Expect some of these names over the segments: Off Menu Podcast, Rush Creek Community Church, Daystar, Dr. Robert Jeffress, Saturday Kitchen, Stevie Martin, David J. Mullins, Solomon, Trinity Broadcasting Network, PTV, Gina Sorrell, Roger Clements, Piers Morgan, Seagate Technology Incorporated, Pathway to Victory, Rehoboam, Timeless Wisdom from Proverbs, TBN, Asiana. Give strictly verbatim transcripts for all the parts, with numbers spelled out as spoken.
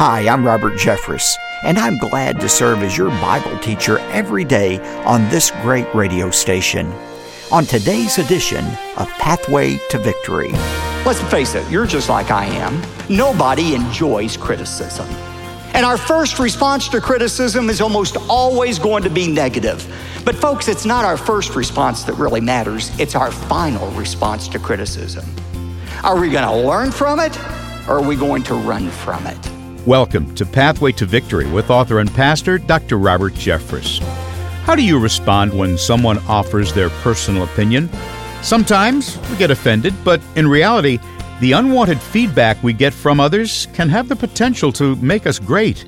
Hi, I'm Robert Jeffress, and I'm glad to serve as your Bible teacher every day on this great radio station. On today's edition of Pathway to Victory. Let's face it, you're just like I am. Nobody enjoys criticism. And our first response to criticism is almost always going to be negative. But folks, it's not our first response that really matters. It's our final response to criticism. Are we going to learn from it, or are we going to run from it? Welcome to Pathway to Victory with author and pastor, Doctor Robert Jeffress. How do you respond when someone offers their personal opinion? Sometimes we get offended, but in reality, the unwanted feedback we get from others can have the potential to make us great.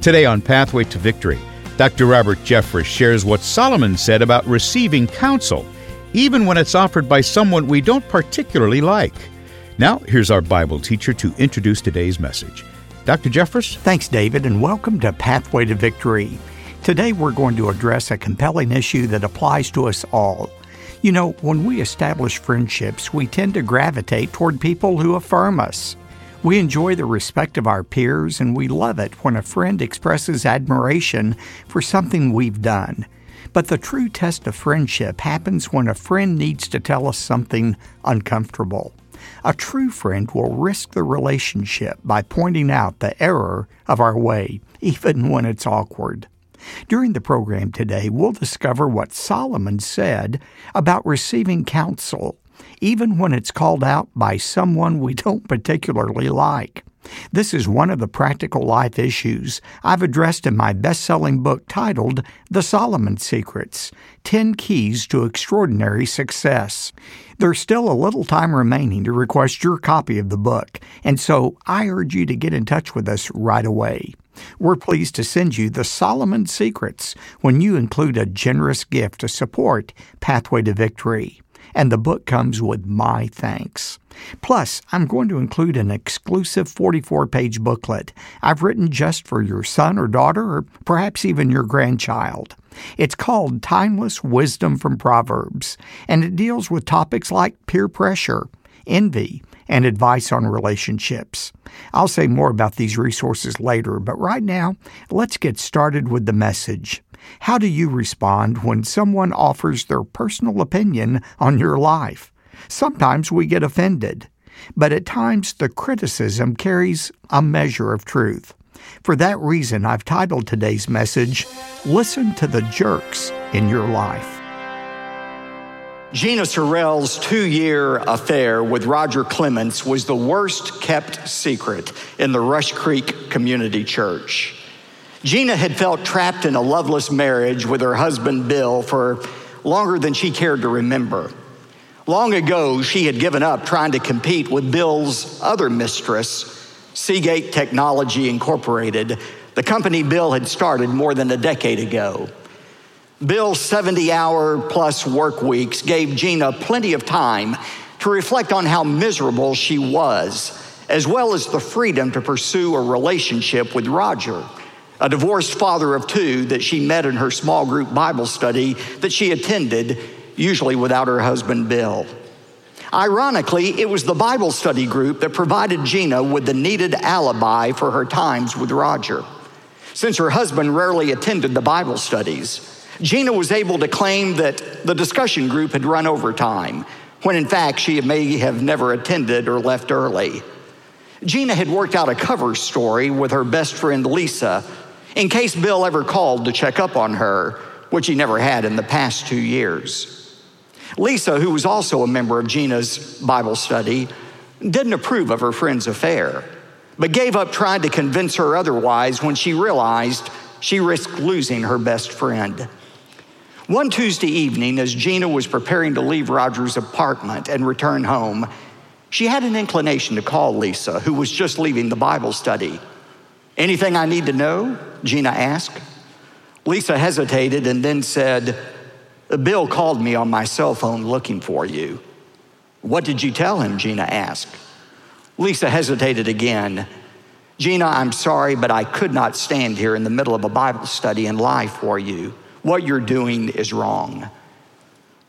Today on Pathway to Victory, Doctor Robert Jeffress shares what Solomon said about receiving counsel, even when it's offered by someone we don't particularly like. Now, here's our Bible teacher to introduce today's message. Doctor Jeffress? Thanks, David, and welcome to Pathway to Victory. Today we're going to address a compelling issue that applies to us all. You know, when we establish friendships, we tend to gravitate toward people who affirm us. We enjoy the respect of our peers, and we love it when a friend expresses admiration for something we've done. But the true test of friendship happens when a friend needs to tell us something uncomfortable. A true friend will risk the relationship by pointing out the error of our way, even when it's awkward. During the program today, we'll discover what Solomon said about receiving counsel, even when it's called out by someone we don't particularly like. This is one of the practical life issues I've addressed in my best-selling book titled The Solomon Secrets, ten Keys to Extraordinary Success. There's still a little time remaining to request your copy of the book, and so I urge you to get in touch with us right away. We're pleased to send you The Solomon Secrets when you include a generous gift to support Pathway to Victory. And the book comes with my thanks. Plus, I'm going to include an exclusive forty-four page booklet I've written just for your son or daughter, or perhaps even your grandchild. It's called Timeless Wisdom from Proverbs, and it deals with topics like peer pressure, envy, and advice on relationships. I'll say more about these resources later, but right now, let's get started with the message. How do you respond when someone offers their personal opinion on your life? Sometimes we get offended, but at times the criticism carries a measure of truth. For that reason, I've titled today's message, Listen to the Jerks in Your Life. Gina Sorrell's two-year affair with Roger Clements was the worst-kept secret in the Rush Creek Community Church. Gina had felt trapped in a loveless marriage with her husband, Bill, for longer than she cared to remember. Long ago, she had given up trying to compete with Bill's other mistress, Seagate Technology Incorporated, the company Bill had started more than a decade ago. Bill's seventy-hour-plus work weeks gave Gina plenty of time to reflect on how miserable she was, as well as the freedom to pursue a relationship with Roger, a divorced father of two that she met in her small group Bible study that she attended, usually without her husband, Bill. Ironically, it was the Bible study group that provided Gina with the needed alibi for her times with Roger. Since her husband rarely attended the Bible studies, Gina was able to claim that the discussion group had run over time, when in fact she may have never attended or left early. Gina had worked out a cover story with her best friend Lisa in case Bill ever called to check up on her, which he never had in the past two years. Lisa, who was also a member of Gina's Bible study, didn't approve of her friend's affair, but gave up trying to convince her otherwise when she realized she risked losing her best friend. One Tuesday evening, as Gina was preparing to leave Roger's apartment and return home, she had an inclination to call Lisa, who was just leaving the Bible study. "Anything I need to know?" Gina asked. Lisa hesitated and then said, "Bill called me on my cell phone looking for you." "What did you tell him?" Gina asked. Lisa hesitated again. "Gina, I'm sorry, but I could not stand here in the middle of a Bible study and lie for you. What you're doing is wrong."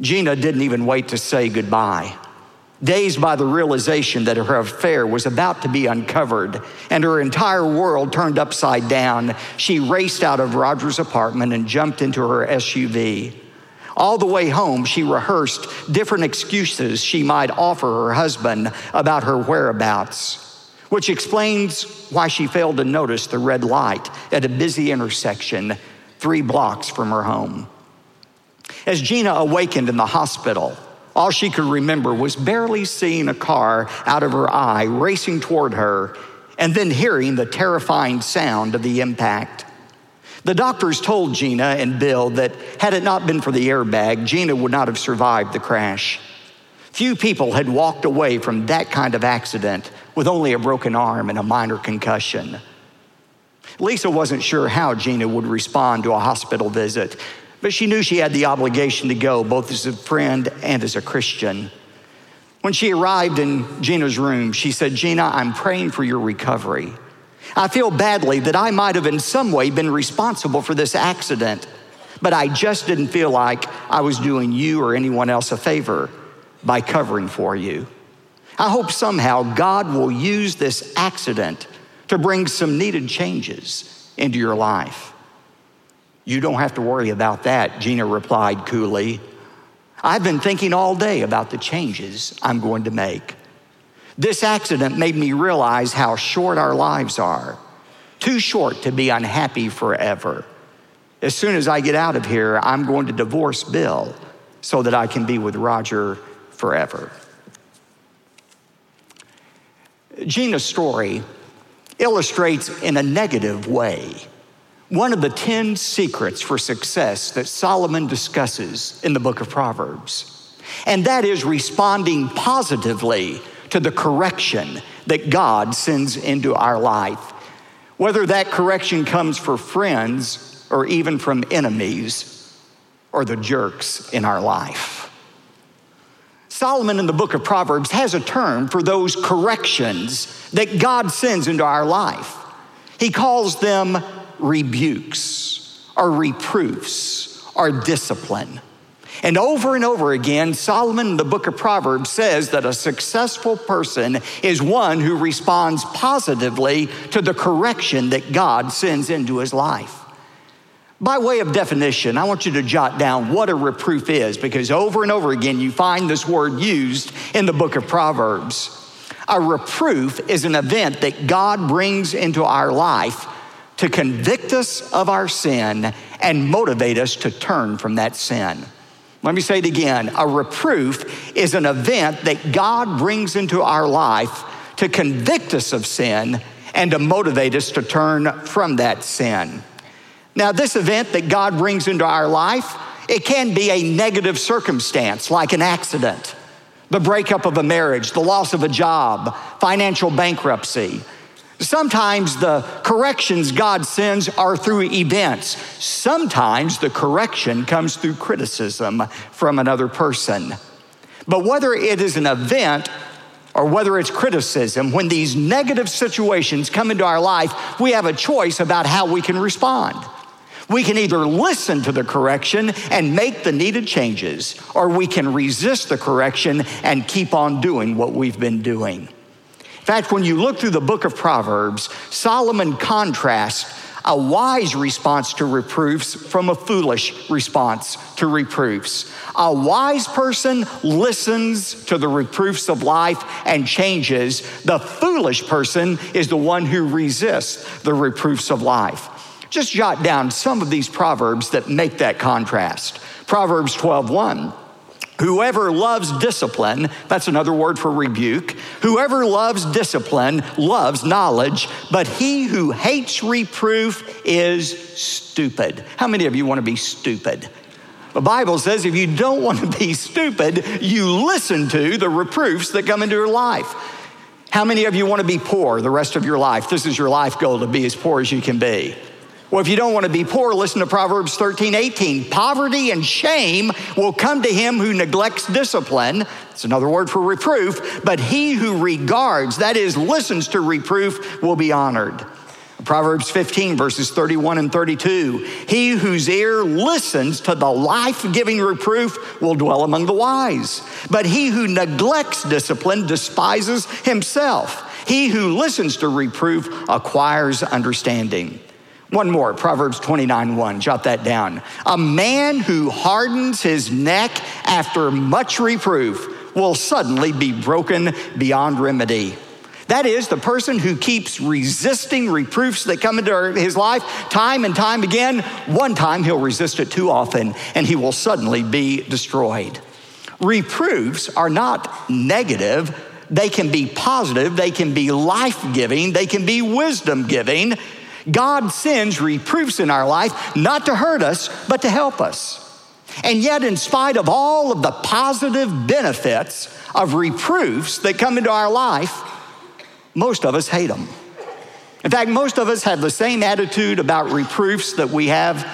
Gina didn't even wait to say goodbye. dazed by the realization that her affair was about to be uncovered and her entire world turned upside down, she raced out of Roger's apartment and jumped into her S U V. All the way home, she rehearsed different excuses she might offer her husband about her whereabouts, which explains why she failed to notice the red light at a busy intersection three blocks from her home. As Gina awakened in the hospital, all she could remember was barely seeing a car out of her eye racing toward her and then hearing the terrifying sound of the impact. The doctors told Gina and Bill that had it not been for the airbag, Gina would not have survived the crash. Few people had walked away from that kind of accident with only a broken arm and a minor concussion. Lisa wasn't sure how Gina would respond to a hospital visit, but she knew she had the obligation to go, both as a friend and as a Christian. When she arrived in Gina's room, she said, "Gina, I'm praying for your recovery. I feel badly that I might have in some way been responsible for this accident, but I just didn't feel like I was doing you or anyone else a favor by covering for you. I hope somehow God will use this accident to bring some needed changes into your life." "You don't have to worry about that," Gina replied coolly. "I've been thinking all day about the changes I'm going to make. This accident made me realize how short our lives are, too short to be unhappy forever. As soon as I get out of here, I'm going to divorce Bill so that I can be with Roger forever." Gina's story illustrates in a negative way one of the ten secrets for success that Solomon discusses in the book of Proverbs, and that is responding positively to the correction that God sends into our life, whether that correction comes from friends or even from enemies or the jerks in our life. Solomon in the book of Proverbs has a term for those corrections that God sends into our life. He calls them rebukes or reproofs or discipline. And over and over again, Solomon in the book of Proverbs says that a successful person is one who responds positively to the correction that God sends into his life. By way of definition, I want you to jot down what a reproof is, because over and over again, you find this word used in the book of Proverbs. A reproof is an event that God brings into our life to convict us of our sin and motivate us to turn from that sin. Let me say it again. A reproof is an event that God brings into our life to convict us of sin and to motivate us to turn from that sin. Now, this event that God brings into our life, it can be a negative circumstance like an accident, the breakup of a marriage, the loss of a job, financial bankruptcy. Sometimes the corrections God sends are through events. Sometimes the correction comes through criticism from another person. But whether it is an event or whether it's criticism, when these negative situations come into our life, we have a choice about how we can respond. We can either listen to the correction and make the needed changes, or we can resist the correction and keep on doing what we've been doing. In fact, when you look through the book of Proverbs, Solomon contrasts a wise response to reproofs from a foolish response to reproofs. A wise person listens to the reproofs of life and changes. The foolish person is the one who resists the reproofs of life. Just jot down some of these proverbs that make that contrast. Proverbs twelve one. Whoever loves discipline, that's another word for rebuke. Whoever loves discipline loves knowledge, but he who hates reproof is stupid. How many of you want to be stupid? The Bible says if you don't want to be stupid, you listen to the reproofs that come into your life. How many of you want to be poor the rest of your life? This is your life goal, to be as poor as you can be. Well, if you don't want to be poor, listen to Proverbs thirteen eighteen. Poverty and shame will come to him who neglects discipline. It's another word for reproof. But he who regards, that is, listens to reproof, will be honored. Proverbs fifteen, verses thirty-one and thirty-two. He whose ear listens to the life-giving reproof will dwell among the wise. But he who neglects discipline despises himself. He who listens to reproof acquires understanding. One more, Proverbs twenty-nine one, jot that down. A man who hardens his neck after much reproof will suddenly be broken beyond remedy. That is, the person who keeps resisting reproofs that come into his life time and time again. One time he'll resist it too often, and he will suddenly be destroyed. Reproofs are not negative. They can be positive. They can be life-giving. They can be wisdom-giving. God sends reproofs in our life, not to hurt us, but to help us. And yet, in spite of all of the positive benefits of reproofs that come into our life, most of us hate them. In fact, most of us have the same attitude about reproofs that we have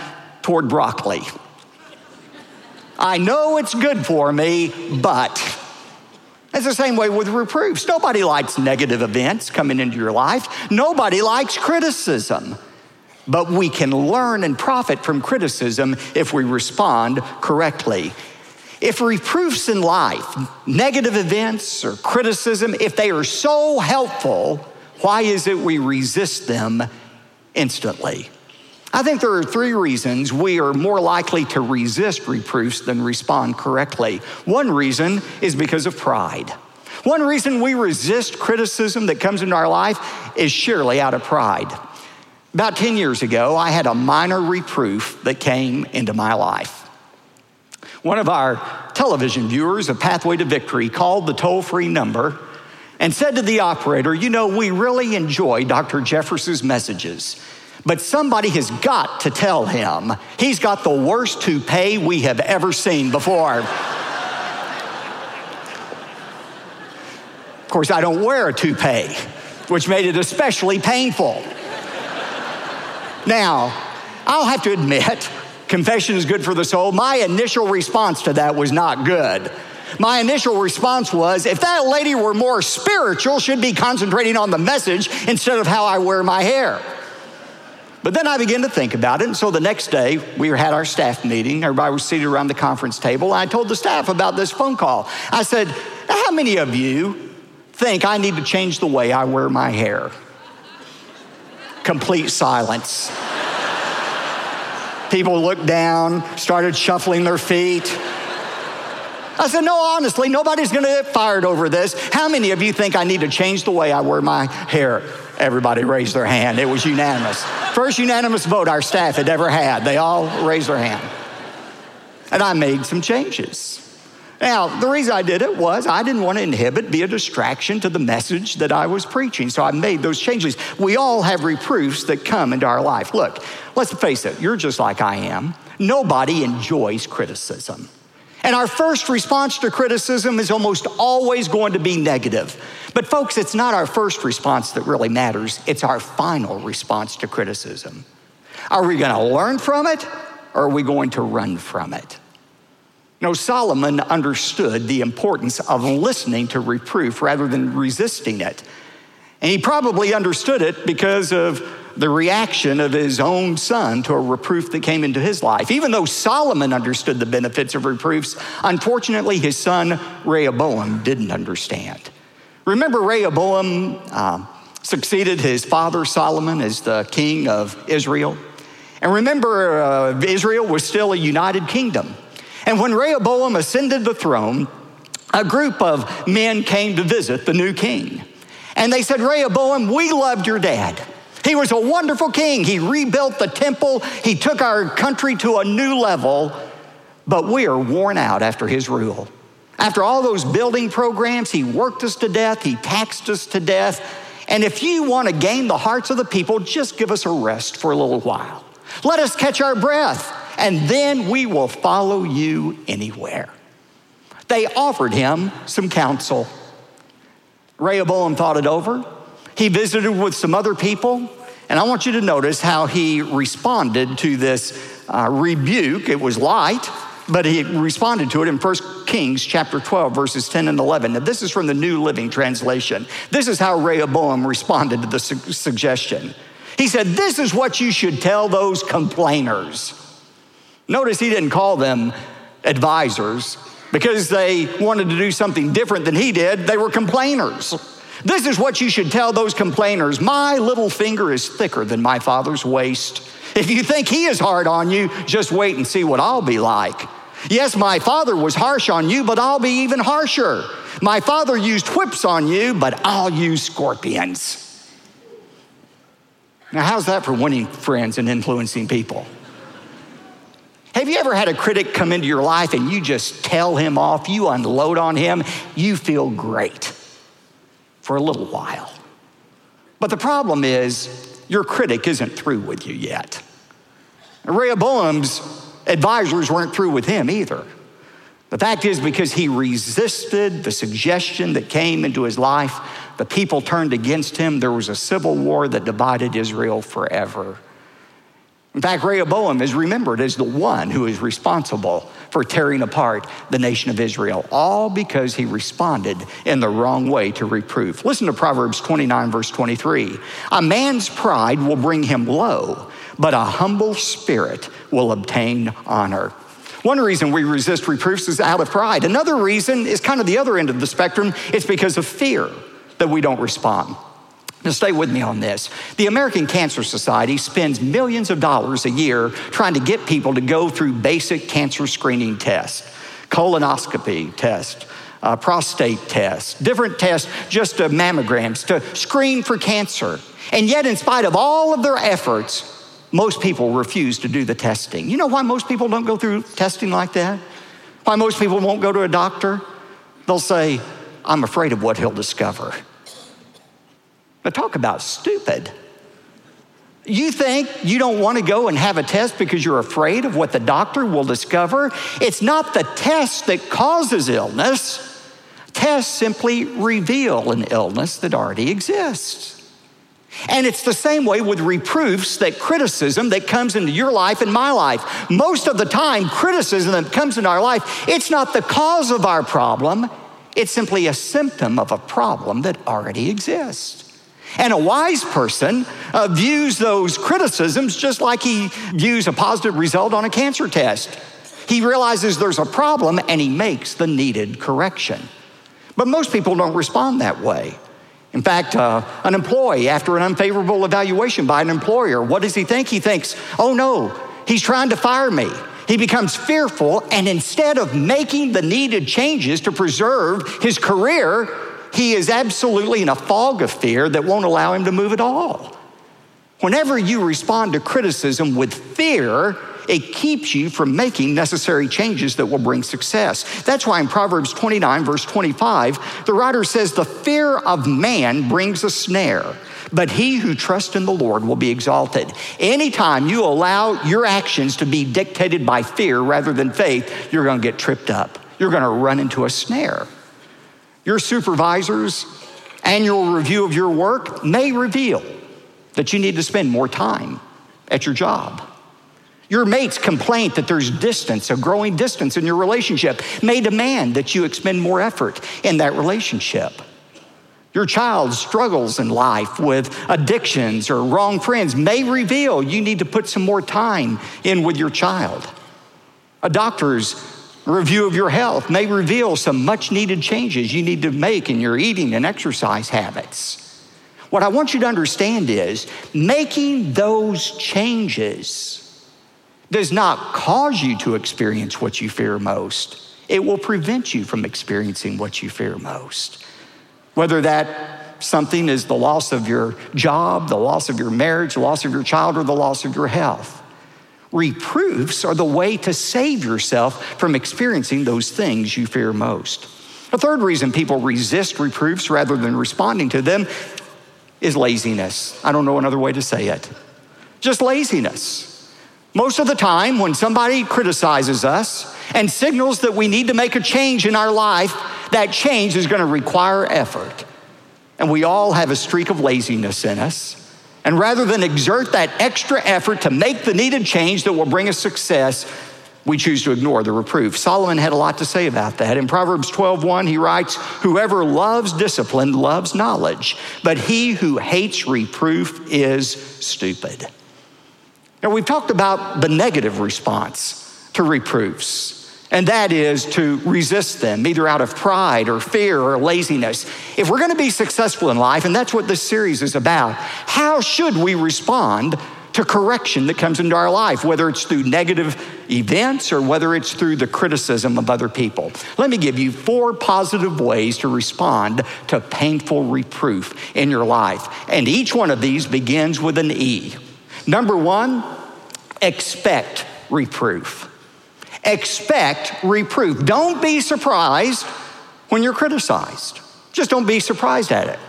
toward broccoli. I know it's good for me, but it's the same way with reproofs. Nobody likes negative events coming into your life. Nobody likes criticism. But we can learn and profit from criticism if we respond correctly. If reproofs in life, negative events or criticism, if they are so helpful, why is it we resist them instantly? I think there are three reasons we are more likely to resist reproofs than respond correctly. One reason is because of pride. One reason we resist criticism that comes into our life is surely out of pride. About ten years ago, I had a minor reproof that came into my life. One of our television viewers of Pathway to Victory called the toll-free number and said to the operator, you know, we really enjoy Doctor Jeffress's messages, but somebody has got to tell him he's got the worst toupee we have ever seen before. Of course, I don't wear a toupee, which made it especially painful. Now, I'll have to admit, confession is good for the soul. My initial response to that was not good. My initial response was, if that lady were more spiritual, she'd be concentrating on the message instead of how I wear my hair. But then I began to think about it, and so the next day, we had our staff meeting. Everybody was seated around the conference table. I told the staff about this phone call. I said, how many of you think I need to change the way I wear my hair? Complete silence. People looked down, started shuffling their feet. I said, no, honestly, nobody's gonna get fired over this. How many of you think I need to change the way I wear my hair? Everybody raised their hand. It was unanimous. First unanimous vote our staff had ever had. They all raised their hand. And I made some changes. Now, the reason I did it was I didn't want to inhibit, be a distraction to the message that I was preaching. So I made those changes. We all have reproofs that come into our life. Look, let's face it. You're just like I am. Nobody enjoys criticism. And our first response to criticism is almost always going to be negative. But folks, it's not our first response that really matters. It's our final response to criticism. Are we gonna learn from it, or are we going to run from it? You know, Solomon understood the importance of listening to reproof rather than resisting it. And he probably understood it because of the reaction of his own son to a reproof that came into his life. Even though Solomon understood the benefits of reproofs, unfortunately, his son Rehoboam didn't understand. Remember, Rehoboam uh, succeeded his father Solomon as the king of Israel. And remember, uh, Israel was still a united kingdom. And when Rehoboam ascended the throne, a group of men came to visit the new king. And they said, Rehoboam, we loved your dad. He was a wonderful king. He rebuilt the temple. He took our country to a new level, but we are worn out after his rule. After all those building programs, he worked us to death. He taxed us to death. And if you want to gain the hearts of the people, just give us a rest for a little while. Let us catch our breath, and then we will follow you anywhere. They offered him some counsel. Rehoboam thought it over. He visited with some other people, and I want you to notice how he responded to this uh, rebuke. It was light, but he responded to it in First Kings chapter twelve, verses ten and eleven. Now, this is from the New Living Translation. This is how Rehoboam responded to the su- suggestion. He said, this is what you should tell those complainers. Notice he didn't call them advisors because they wanted to do something different than he did. They were complainers. This is what you should tell those complainers. My little finger is thicker than my father's waist. If you think he is hard on you, just wait and see what I'll be like. Yes, my father was harsh on you, but I'll be even harsher. My father used whips on you, but I'll use scorpions. Now, how's that for winning friends and influencing people? Have you ever had a critic come into your life and you just tell him off, you unload on him, you feel great for a little while? But the problem is your critic isn't through with you yet. Rehoboam's advisors weren't through with him either. The fact is, because he resisted the suggestion that came into his life, the people turned against him. There was a civil war that divided Israel forever. In fact, Rehoboam is remembered as the one who is responsible for tearing apart the nation of Israel, all because he responded in the wrong way to reproof. Listen to Proverbs twenty-nine, verse twenty-three. A man's pride will bring him low, but a humble spirit will obtain honor. One reason we resist reproofs is out of pride. Another reason is kind of the other end of the spectrum. It's because of fear that we don't respond. Now, stay with me on this. The American Cancer Society spends millions of dollars a year trying to get people to go through basic cancer screening tests, colonoscopy tests, uh, prostate tests, different tests, just uh, mammograms to screen for cancer. And yet, in spite of all of their efforts, most people refuse to do the testing. You know why most people don't go through testing like that? Why most people won't go to a doctor? They'll say, I'm afraid of what he'll discover. But talk about stupid. You think you don't want to go and have a test because you're afraid of what the doctor will discover? It's not the test that causes illness. Tests simply reveal an illness that already exists. And it's the same way with reproofs, that criticism that comes into your life and my life. Most of the time, criticism that comes into our life, it's not the cause of our problem. It's simply a symptom of a problem that already exists. And a wise person uh, views those criticisms just like he views a positive result on a cancer test. He realizes there's a problem and he makes the needed correction. But most people don't respond that way. In fact, uh, an employee, after an unfavorable evaluation by an employer, what does he think? He thinks, oh no, he's trying to fire me. He becomes fearful, and instead of making the needed changes to preserve his career, he is absolutely in a fog of fear that won't allow him to move at all. Whenever you respond to criticism with fear, it keeps you from making necessary changes that will bring success. That's why in Proverbs twenty-nine, verse twenty-five, the writer says, the fear of man brings a snare, but he who trusts in the Lord will be exalted. Anytime you allow your actions to be dictated by fear rather than faith, you're going to get tripped up. You're going to run into a snare. Your supervisor's annual review of your work may reveal that you need to spend more time at your job. Your mate's complaint that there's distance, a growing distance in your relationship, may demand that you expend more effort in that relationship. Your child's struggles in life with addictions or wrong friends may reveal you need to put some more time in with your child. A doctor's review of your health may reveal some much-needed changes you need to make in your eating and exercise habits. What I want you to understand is making those changes does not cause you to experience what you fear most. It will prevent you from experiencing what you fear most. Whether that something is the loss of your job, the loss of your marriage, the loss of your child, or the loss of your health. Reproofs are the way to save yourself from experiencing those things you fear most. A third reason people resist reproofs rather than responding to them is laziness. I don't know another way to say it. Just laziness. Most of the time, when somebody criticizes us and signals that we need to make a change in our life, that change is going to require effort. And we all have a streak of laziness in us. And rather than exert that extra effort to make the needed change that will bring us success, we choose to ignore the reproof. Solomon had a lot to say about that. In Proverbs twelve one, he writes, "Whoever loves discipline loves knowledge, but he who hates reproof is stupid." Now, we've talked about the negative response to reproofs, and that is to resist them, either out of pride or fear or laziness. If we're gonna be successful in life, and that's what this series is about, how should we respond to correction that comes into our life, whether it's through negative events or whether it's through the criticism of other people? Let me give you four positive ways to respond to painful reproof in your life. And each one of these begins with an E. Number one, expect reproof. Expect reproof. Don't be surprised when you're criticized. Just don't be surprised at it.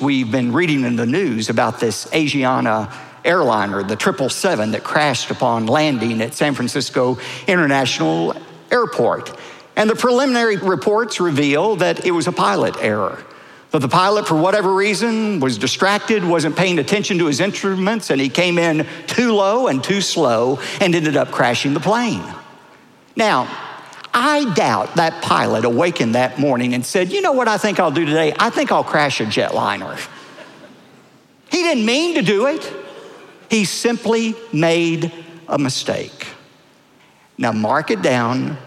We've been reading in the news about this Asiana airliner, the triple seven that crashed upon landing at San Francisco International Airport. And the preliminary reports reveal that it was a pilot error. That the pilot, for whatever reason, was distracted, wasn't paying attention to his instruments, and he came in too low and too slow and ended up crashing the plane. Now, I doubt that pilot awakened that morning and said, "You know what I think I'll do today? I think I'll crash a jetliner." He didn't mean to do it. He simply made a mistake. Now mark it down,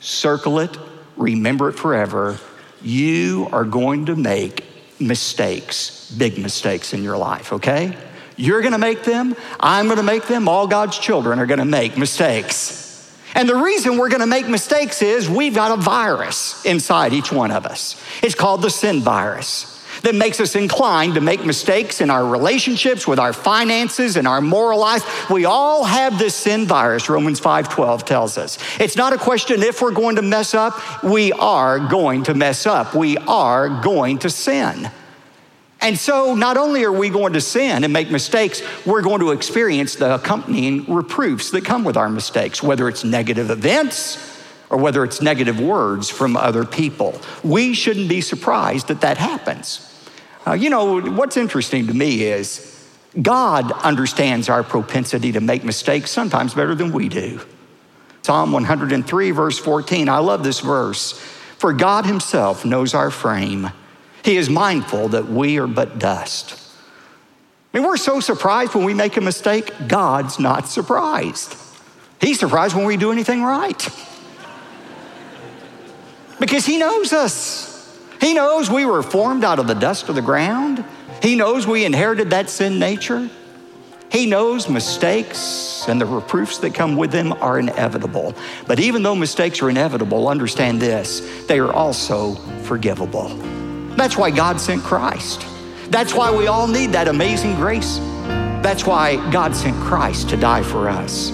circle it, remember it forever. You are going to make mistakes, big mistakes in your life, okay? You're gonna make them, I'm gonna make them, all God's children are gonna make mistakes. And the reason we're gonna make mistakes is we've got a virus inside each one of us. It's called the sin virus that makes us inclined to make mistakes in our relationships, with our finances, in our moral life. We all have this sin virus, Romans five twelve tells us. It's not a question if we're going to mess up, we are going to mess up. We are going to sin. And so not only are we going to sin and make mistakes, we're going to experience the accompanying reproofs that come with our mistakes, whether it's negative events or whether it's negative words from other people. We shouldn't be surprised that that happens. Uh, you know, what's interesting to me is God understands our propensity to make mistakes sometimes better than we do. Psalm one hundred three, verse fourteen, I love this verse. For God himself knows our frame. He is mindful that we are but dust. I mean, we're so surprised when we make a mistake. God's not surprised. He's surprised when we do anything right. Because he knows us. He knows we were formed out of the dust of the ground. He knows we inherited that sin nature. He knows mistakes and the reproofs that come with them are inevitable. But even though mistakes are inevitable, understand this, they are also forgivable. That's why God sent Christ. That's why we all need that amazing grace. That's why God sent Christ to die for us.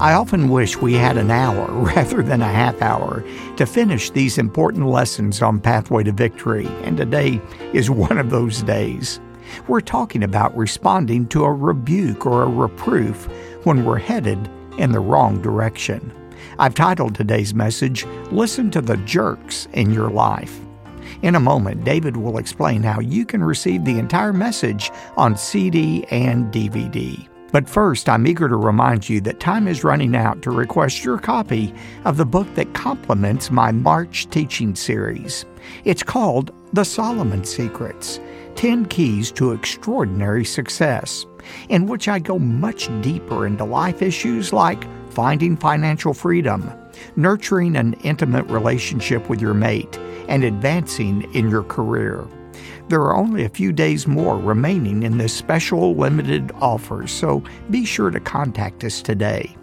I often wish we had an hour rather than a half hour to finish these important lessons on Pathway to Victory, and today is one of those days. We're talking about responding to a rebuke or a reproof when we're headed in the wrong direction. I've titled today's message, Listen to the Jerks in Your Life. In a moment, David will explain how you can receive the entire message on C D and D V D. But first, I'm eager to remind you that time is running out to request your copy of the book that complements my March teaching series. It's called The Solomon Secrets, ten Keys to Extraordinary Success, in which I go much deeper into life issues like finding financial freedom, nurturing an intimate relationship with your mate, and advancing in your career. There are only a few days more remaining in this special limited offer, so be sure to contact us today.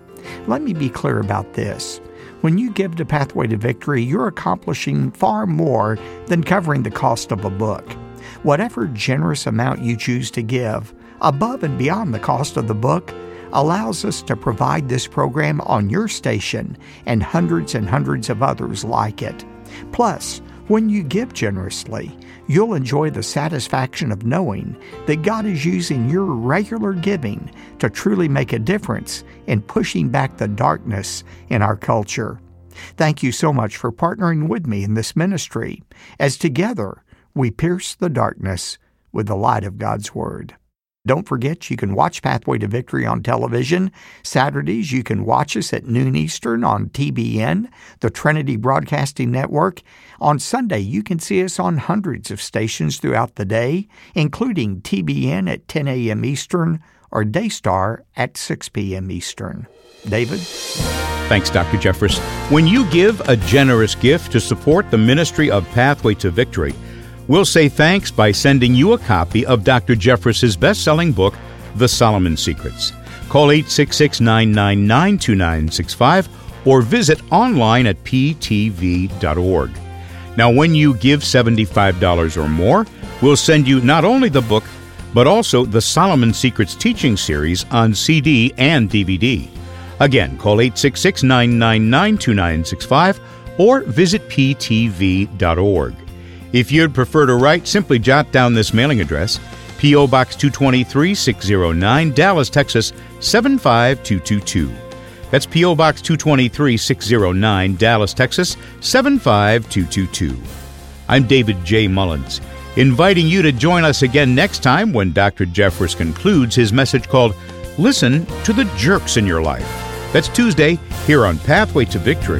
Let me be clear about this. When you give to Pathway to Victory, you're accomplishing far more than covering the cost of a book. Whatever generous amount you choose to give, above and beyond the cost of the book, allows us to provide this program on your station and hundreds and hundreds of others like it. Plus, when you give generously, you'll enjoy the satisfaction of knowing that God is using your regular giving to truly make a difference in pushing back the darkness in our culture. Thank you so much for partnering with me in this ministry, as together we pierce the darkness with the light of God's Word. Don't forget, you can watch Pathway to Victory on television. Saturdays, you can watch us at noon Eastern on T B N, the Trinity Broadcasting Network. On Sunday, you can see us on hundreds of stations throughout the day, including T B N at ten a.m. Eastern or Daystar at six p.m. Eastern. David? Thanks, Doctor Jeffress. When you give a generous gift to support the ministry of Pathway to Victory, we'll say thanks by sending you a copy of Doctor Jeffress's best-selling book, The Solomon Secrets. Call eight six six, nine nine nine, two nine six five or visit online at p t v dot org. Now, when you give seventy-five dollars or more, we'll send you not only the book, but also the Solomon Secrets teaching series on C D and D V D. Again, call eight six six, nine nine nine, two nine six five or visit p t v dot org. If you'd prefer to write, simply jot down this mailing address, P O. Box two two three, six oh nine, Dallas, Texas, seven five two two two. That's P O. Box two two three, six oh nine, Dallas, Texas, seven five two two two. I'm David J. Mullins, inviting you to join us again next time when Doctor Jeffress concludes his message called Listen to the Jerks in Your Life. That's Tuesday here on Pathway to Victory.